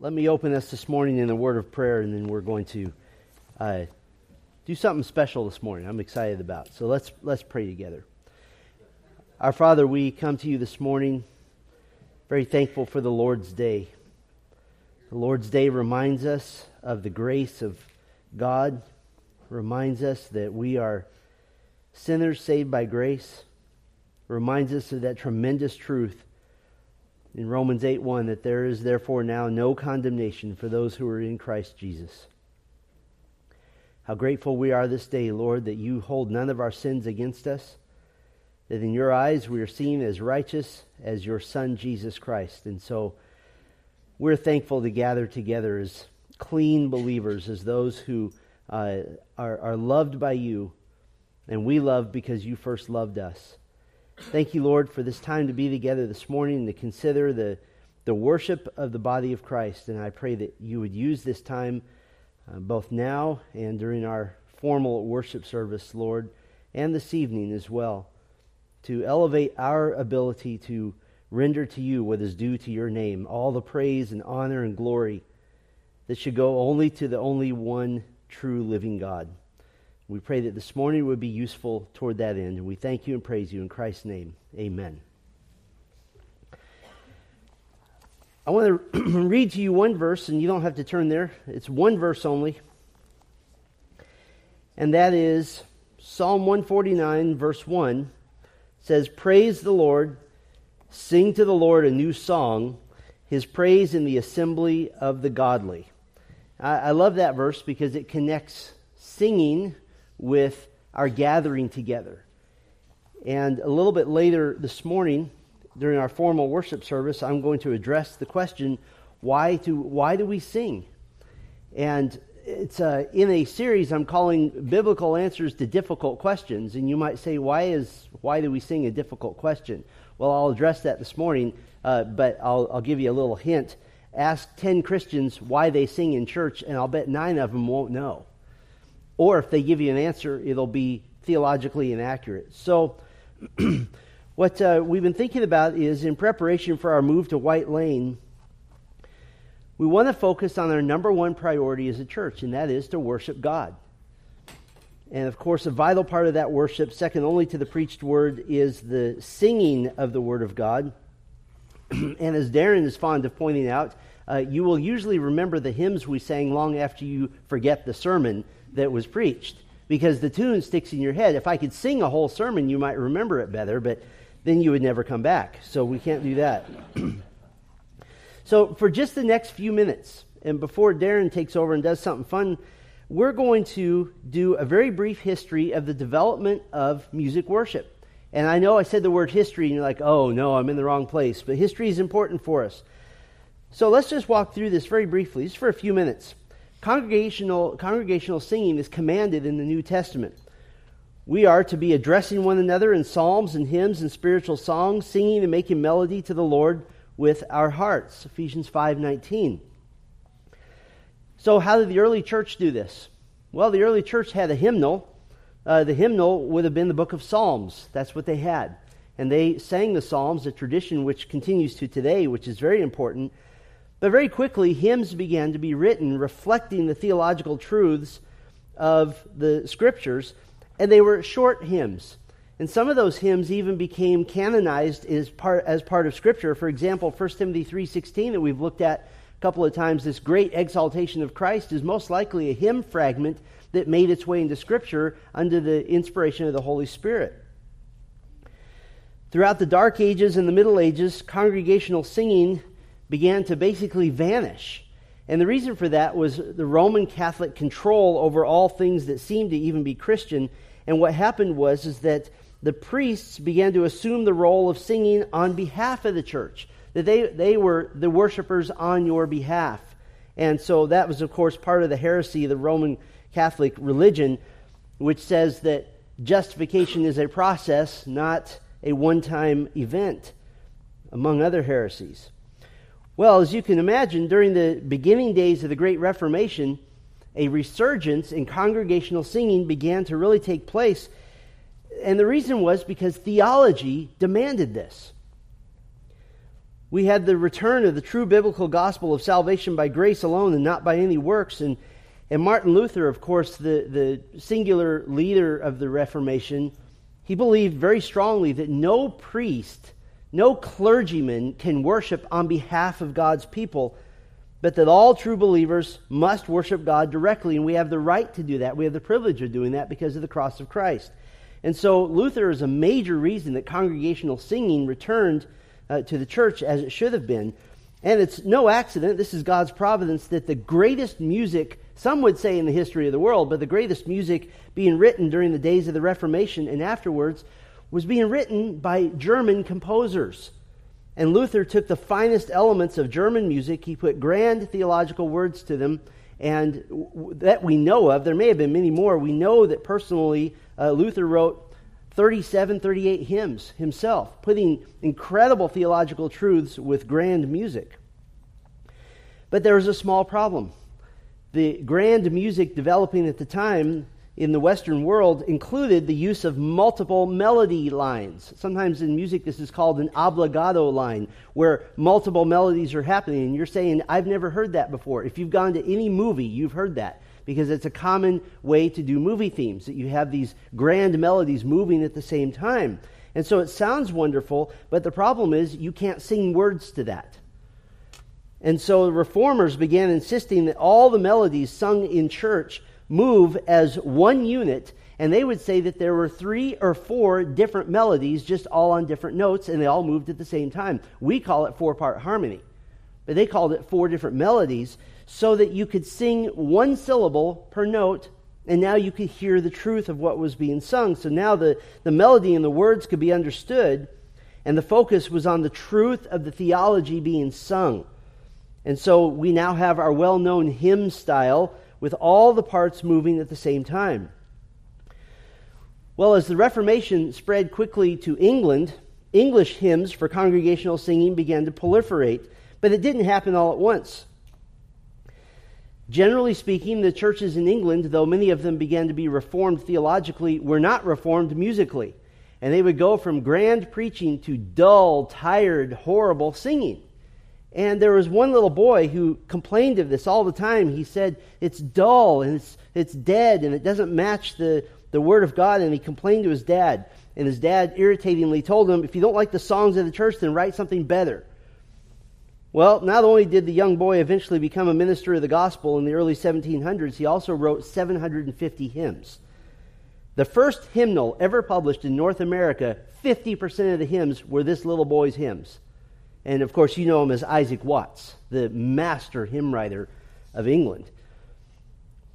Let me open us this morning in a word of prayer, and then we're going to do something special this morning I'm excited about. So let's pray together. Our Father, we come to you this morning very thankful for the Lord's Day. The Lord's Day reminds us of the grace of God, reminds us that we are sinners saved by grace, reminds us of that tremendous truth in Romans 8:1, that there is therefore now no condemnation for those who are in Christ Jesus. How grateful we are this day, Lord, that you hold none of our sins against us, that in your eyes we are seen as righteous as your Son, Jesus Christ. And so we're thankful to gather together as clean believers, as those who are loved by you, and we love because you first loved us. Thank you, Lord, for this time to be together this morning, to consider the worship of the body of Christ. And I pray that you would use this time both now and during our formal worship service, Lord, and this evening as well, to elevate our ability to render to you what is due to your name, all the praise and honor and glory that should go only to the only one true living God. We pray that this morning would be useful toward that end, and we thank you and praise you in Christ's name. Amen. I want to read to you one verse, and you don't have to turn there. It's one verse only, and that is Psalm 149, verse 1. It says, "Praise the Lord. Sing to the Lord a new song, his praise in the assembly of the godly." I love that verse because it connects singing with our gathering together. And a little bit later this morning, during our formal worship service, I'm going to address the question, why do we sing? And it's in a series I'm calling Biblical Answers to Difficult Questions. And you might say, why do we sing a difficult question? Well, I'll address that this morning, but I'll give you a little hint. Ask 10 Christians why they sing in church, and I'll bet 9 of them won't know. Or if they give you an answer, it'll be theologically inaccurate. So what we've been thinking about is, in preparation for our move to White Lane, we want to focus on our number one priority as a church, and that is to worship God. And of course, a vital part of that worship, second only to the preached word, is the singing of the Word of God. And as Darren is fond of pointing out, you will usually remember the hymns we sang long after you forget the sermon that was preached, because the tune sticks in your head. If I could sing a whole sermon, you might remember it better, but then you would never come back. So we can't do that. So for just the next few minutes, and before Darren takes over and does something fun, we're going to do a very brief history of the development of music worship. And I know I said the word history, and you're like, oh, no, I'm in the wrong place. But history is important for us. So let's just walk through this very briefly, just for a few minutes. Congregational singing is commanded in the New Testament. We are to be addressing one another in psalms and hymns and spiritual songs, singing and making melody to the Lord with our hearts, Ephesians 5:19. So how did the early church do this? Well, the early church had a hymnal. The hymnal would have been the book of Psalms. That's what they had. And they sang the Psalms, a tradition which continues to today, which is very important. But very quickly, hymns began to be written reflecting the theological truths of the Scriptures. And they were short hymns. And some of those hymns even became canonized as part of Scripture. For example, 1 Timothy 3:16 that we've looked at a couple of times, this great exaltation of Christ is most likely a hymn fragment that made its way into Scripture under the inspiration of the Holy Spirit. Throughout the Dark Ages and the Middle Ages, congregational singing began to basically vanish. And the reason for that was the Roman Catholic control over all things that seemed to even be Christian. And what happened was that the priests began to assume the role of singing on behalf of the church, that they were the worshipers on your behalf. And so that was, of course, part of the heresy of the Roman Catholic religion, which says that justification is a process, not a one-time event, among other heresies. Well, as you can imagine, during the beginning days of the Great Reformation, a resurgence in congregational singing began to really take place. And the reason was because theology demanded this. We had the return of the true biblical gospel of salvation by grace alone and not by any works. And Martin Luther, of course, the singular leader of the Reformation, he believed very strongly that no priest, no clergyman can worship on behalf of God's people, but that all true believers must worship God directly, and we have the right to do that. We have the privilege of doing that because of the cross of Christ. And so Luther is a major reason that congregational singing returned to the church as it should have been. And it's no accident, this is God's providence, that the greatest music, some would say in the history of the world, but the greatest music being written during the days of the Reformation and afterwards was being written by German composers. And Luther took the finest elements of German music, he put grand theological words to them, and that we know of, there may have been many more, we know that personally Luther wrote 38 hymns himself, putting incredible theological truths with grand music. But there was a small problem. The grand music developing at the time in the Western world included the use of multiple melody lines. Sometimes in music this is called an obbligato line, where multiple melodies are happening, and you're saying, I've never heard that before. If you've gone to any movie, you've heard that, because it's a common way to do movie themes, that you have these grand melodies moving at the same time. And so it sounds wonderful, but the problem is you can't sing words to that. And so the reformers began insisting that all the melodies sung in church move as one unit, and they would say that there were 3 or 4 different melodies just all on different notes, and they all moved at the same time. We call it 4-part harmony, but they called it 4 different melodies, so that you could sing 1 syllable per note, and now you could hear the truth of what was being sung. So now the melody and the words could be understood, and the focus was on the truth of the theology being sung. And so we now have our well-known hymn style with all the parts moving at the same time. Well, as the Reformation spread quickly to England, English hymns for congregational singing began to proliferate, but it didn't happen all at once. Generally speaking, the churches in England, though many of them began to be reformed theologically, were not reformed musically, and they would go from grand preaching to dull, tired, horrible singing. And there was one little boy who complained of this all the time. He said, it's dull, and it's dead, and it doesn't match the Word of God. And he complained to his dad. And his dad irritatingly told him, if you don't like the songs of the church, then write something better. Well, not only did the young boy eventually become a minister of the gospel in the early 1700s, he also wrote 750 hymns. The first hymnal ever published in North America, 50% of the hymns were this little boy's hymns. And, of course, you know him as Isaac Watts, the master hymn writer of England.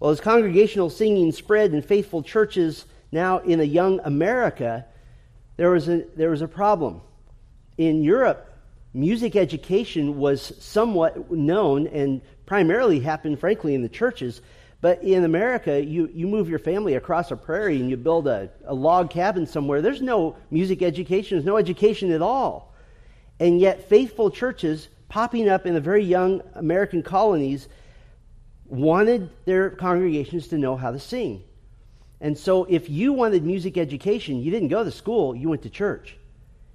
Well, as congregational singing spread in faithful churches now in a young America, there was a problem. In Europe, music education was somewhat known and primarily happened, frankly, in the churches. But in America, you move your family across a prairie and you build a log cabin somewhere. There's no music education. There's no education at all. And yet faithful churches popping up in the very young American colonies wanted their congregations to know how to sing. And so if you wanted music education, you didn't go to school, you went to church.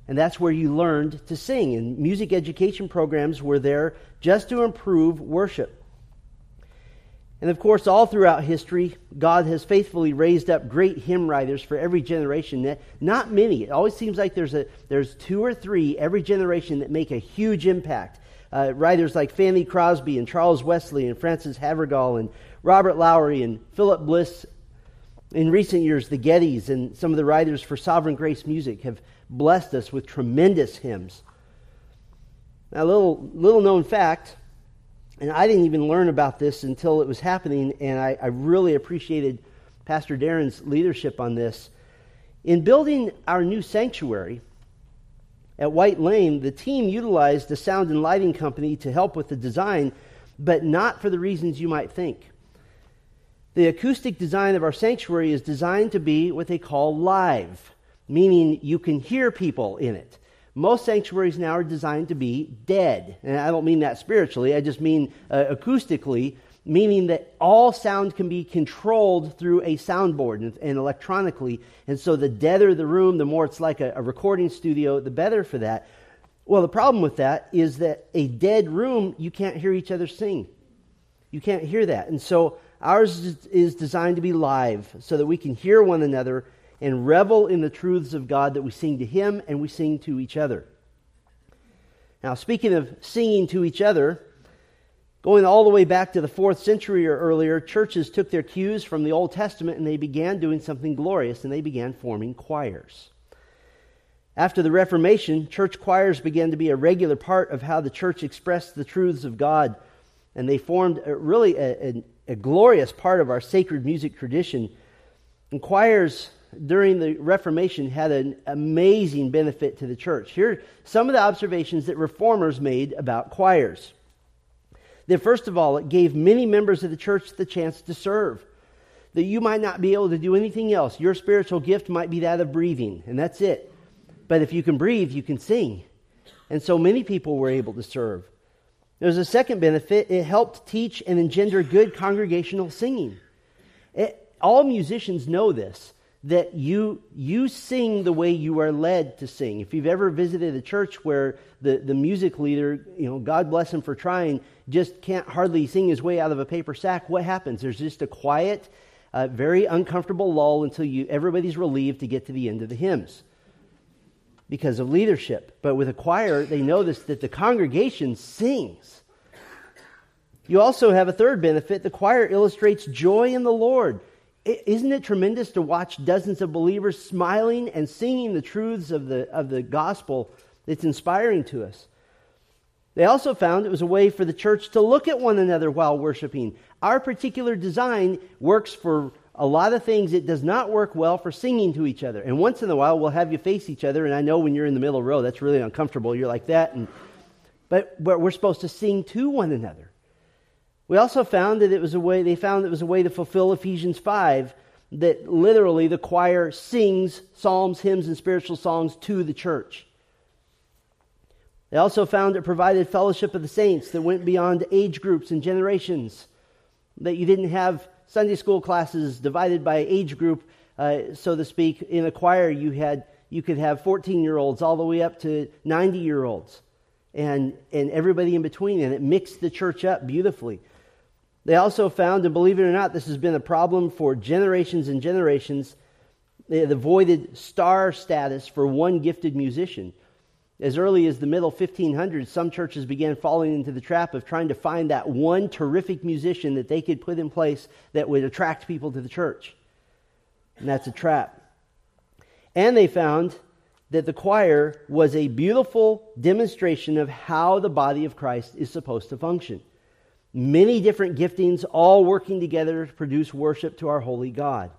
And that's where you learned to sing. And music education programs were there just to improve worship. And of course, all throughout history, God has faithfully raised up great hymn writers for every generation. Not many. It always seems like there's 2 or 3 every generation that make a huge impact. Writers like Fanny Crosby and Charles Wesley and Francis Havergal and Robert Lowry and Philip Bliss. In recent years, the Gettys and some of the writers for Sovereign Grace Music have blessed us with tremendous hymns. Now, little known fact. And I didn't even learn about this until it was happening, and I really appreciated Pastor Darren's leadership on this. In building our new sanctuary at White Lane, the team utilized a sound and lighting company to help with the design, but not for the reasons you might think. The acoustic design of our sanctuary is designed to be what they call live, meaning you can hear people in it. Most sanctuaries now are designed to be dead. And I don't mean that spiritually, I just mean acoustically, meaning that all sound can be controlled through a soundboard and electronically. And so the deader the room, the more it's like a recording studio, the better for that. Well, the problem with that is that a dead room, you can't hear each other sing. You can't hear that. And so ours is designed to be live so that we can hear one another and revel in the truths of God that we sing to Him and we sing to each other. Now, speaking of singing to each other, going all the way back to the 4th century or earlier, churches took their cues from the Old Testament and they began doing something glorious, and they began forming choirs. After the Reformation, church choirs began to be a regular part of how the church expressed the truths of God, and they formed a glorious part of our sacred music tradition. And choirs during the Reformation had an amazing benefit to the church. Here are some of the observations that reformers made about choirs. That first of all, it gave many members of the church the chance to serve. That you might not be able to do anything else. Your spiritual gift might be that of breathing, and that's it. But if you can breathe, you can sing. And so many people were able to serve. There's a second benefit. It helped teach and engender good congregational singing. All musicians know this, that you sing the way you are led to sing. If you've ever visited a church where the music leader, God bless him for trying, just can't hardly sing his way out of a paper sack, what happens? There's just a quiet, very uncomfortable lull until everybody's relieved to get to the end of the hymns, because of leadership. But with a choir, they notice that the congregation sings. You also have a third benefit. The choir illustrates joy in the Lord. Isn't it tremendous to watch dozens of believers smiling and singing the truths of the gospel? It's inspiring to us. They also found it was a way for the church to look at one another while worshiping. Our particular design works for a lot of things. It does not work well for singing to each other. And once in a while, we'll have you face each other. And I know when you're in the middle row, that's really uncomfortable. You're like that. But we're supposed to sing to one another. We also found that it was a way to fulfill Ephesians 5, that literally the choir sings psalms, hymns, and spiritual songs to the church. They also found it provided fellowship of the saints that went beyond age groups and generations, that you didn't have Sunday school classes divided by age group, so to speak. In a choir, you could have 14-year-olds all the way up to 90-year-olds, and everybody in between, and it mixed the church up beautifully. They also found, and believe it or not, this has been a problem for generations and generations, the voided star status for one gifted musician. As early as the middle 1500s, some churches began falling into the trap of trying to find that one terrific musician that they could put in place that would attract people to the church. And that's a trap. And they found that the choir was a beautiful demonstration of how the body of Christ is supposed to function. Many different giftings, all working together to produce worship to our holy God.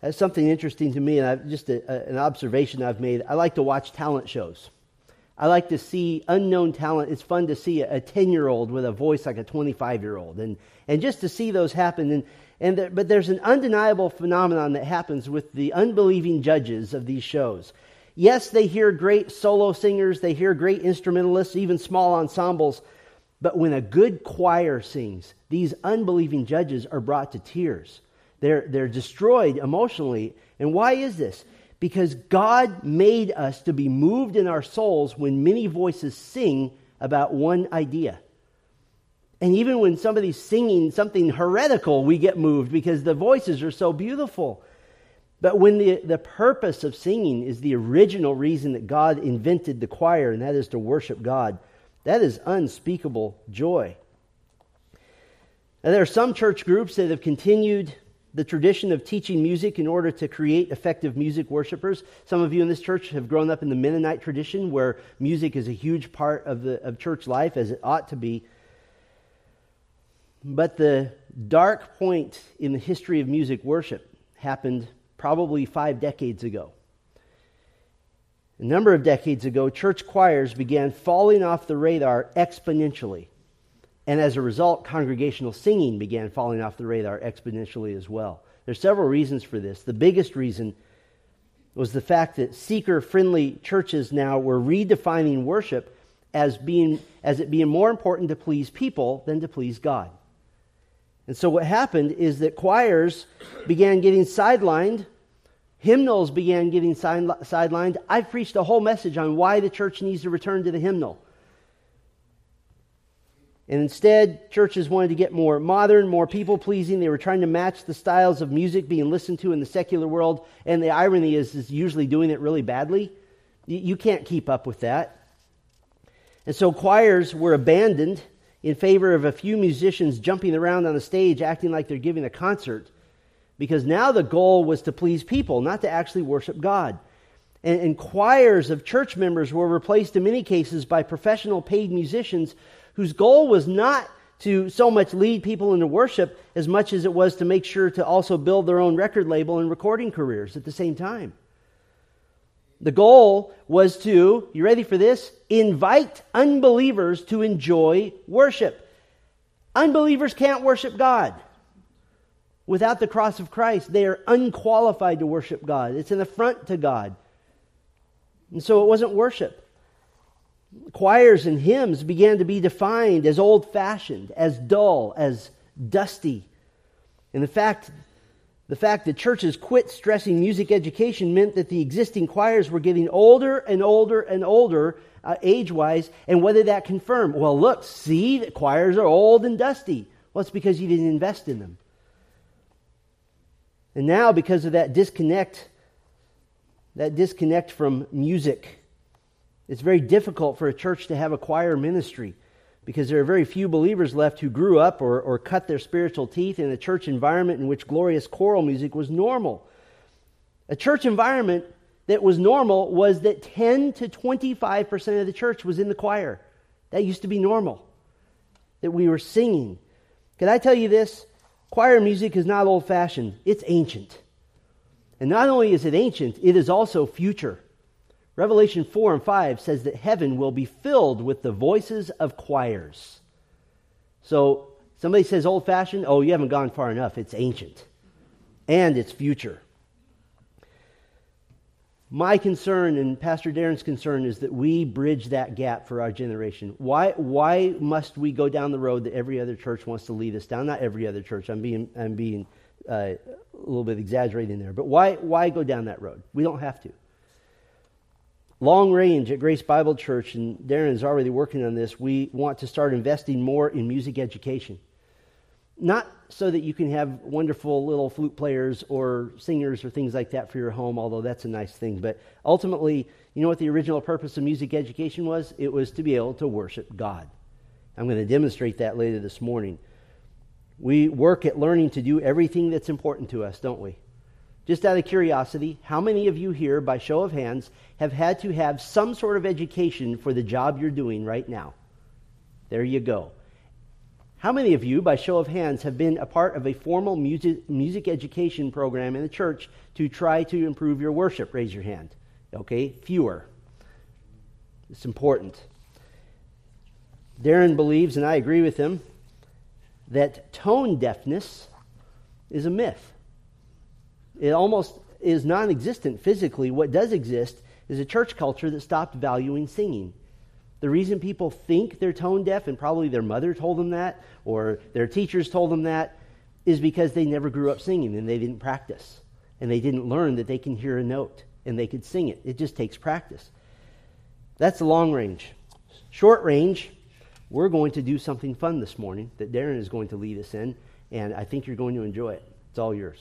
That's something interesting to me, and an observation I've made. I like to watch talent shows. I like to see unknown talent. It's fun to see a 10-year-old with a voice like a 25-year-old, and just to see those happen. But there's an undeniable phenomenon that happens with the unbelieving judges of these shows. Yes, they hear great solo singers, they hear great instrumentalists, even small ensembles, but when a good choir sings, these unbelieving judges are brought to tears. They're destroyed emotionally. And why is this? Because God made us to be moved in our souls when many voices sing about one idea. And even when somebody's singing something heretical, we get moved because the voices are so beautiful. But when the purpose of singing is the original reason that God invented the choir, and that is to worship God, that is unspeakable joy. Now, there are some church groups that have continued the tradition of teaching music in order to create effective music worshipers. Some of you in this church have grown up in the Mennonite tradition, where music is a huge part of church life, as it ought to be. But the dark point in the history of music worship happened probably 5 decades ago. A number of decades ago, church choirs began falling off the radar exponentially. And as a result, congregational singing began falling off the radar exponentially as well. There's several reasons for this. The biggest reason was the fact that seeker-friendly churches now were redefining worship as it being more important to please people than to please God. And so what happened is that choirs began getting sidelined Hymnals began getting sidelined. I've preached a whole message on why the church needs to return to the hymnal. And instead, churches wanted to get more modern, more people-pleasing. They were trying to match the styles of music being listened to in the secular world. And the irony is usually doing it really badly. You can't keep up with that. And so choirs were abandoned in favor of a few musicians jumping around on a stage acting like they're giving a concert, because now the goal was to please people, not to actually worship God. And choirs of church members were replaced in many cases by professional paid musicians whose goal was not to so much lead people into worship as much as it was to make sure to also build their own record label and recording careers at the same time. The goal was to, you ready for this? Invite unbelievers to enjoy worship. Unbelievers can't worship God. Without the cross of Christ, they are unqualified to worship God. It's an affront to God. And so it wasn't worship. Choirs and hymns began to be defined as old-fashioned, as dull, as dusty. And in fact, the fact that churches quit stressing music education meant that the existing choirs were getting older and older and older age-wise. And whether that confirmed, well, look, see, the choirs are old and dusty. Well, it's because you didn't invest in them. And now, because of that disconnect from music, it's very difficult for a church to have a choir ministry, because there are very few believers left who grew up or cut their spiritual teeth in a church environment in which glorious choral music was normal. A church environment that was normal was that 10 to 25% of the church was in the choir. That used to be normal, that we were singing. Can I tell you this? Choir music is not old-fashioned. It's ancient. And not only is it ancient, it is also future. Revelation 4 and 5 says that heaven will be filled with the voices of choirs. So somebody says old-fashioned, oh, you haven't gone far enough. It's ancient. And it's future. My concern and Pastor Darren's concern is that we bridge that gap for our generation. Why must we go down the road that every other church wants to lead us down? Not every other church. I'm being a little bit exaggerating there. But why go down that road? We don't have to. Long range at Grace Bible Church, and Darren is already working on this, we want to start investing more in music education. Not so that you can have wonderful little flute players or singers or things like that for your home, although that's a nice thing. But ultimately, you know what the original purpose of music education was? It was to be able to worship God. I'm going to demonstrate that later this morning. We work at learning to do everything that's important to us, don't we? Just out of curiosity, how many of you here, by show of hands, have had to have some sort of education for the job you're doing right now? There you go. How many of you, by show of hands, have been a part of a formal music education program in the church to try to improve your worship? Raise your hand. Okay, fewer. It's important. Darren believes, and I agree with him, that tone deafness is a myth. It almost is non-existent physically. What does exist is a church culture that stopped valuing singing. The reason people think they're tone deaf, and probably their mother told them that, or their teachers told them that, is because they never grew up singing and they didn't practice. And they didn't learn that they can hear a note and they could sing it. It just takes practice. That's the long range. Short range, we're going to do something fun this morning that Darren is going to lead us in, and I think you're going to enjoy it. It's all yours.